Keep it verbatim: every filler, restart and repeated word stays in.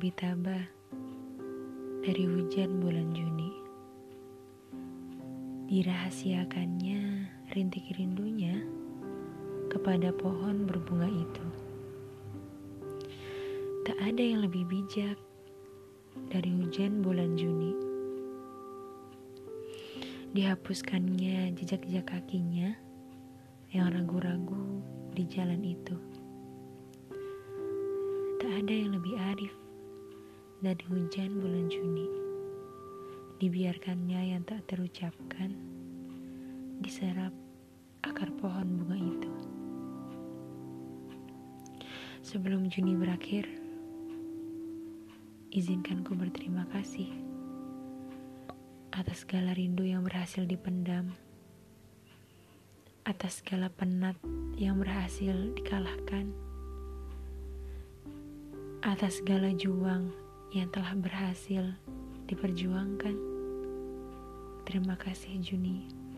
lebih tabah dari hujan bulan Juni. Dirahasiakannya rintik rindunya kepada pohon berbunga itu. Tak ada yang lebih bijak dari hujan bulan Juni. Dihapuskannya jejak-jejak kakinya yang ragu-ragu di jalan itu. Tak ada yang lebih arif dari hujan bulan Juni. Dibiarkannya yang tak terucapkan diserap akar pohon bunga itu. Sebelum Juni berakhir, izinkan ku berterima kasih atas segala rindu yang berhasil dipendam, atas segala penat yang berhasil dikalahkan, atas segala juang yang telah berhasil diperjuangkan. Terima kasih, Juni.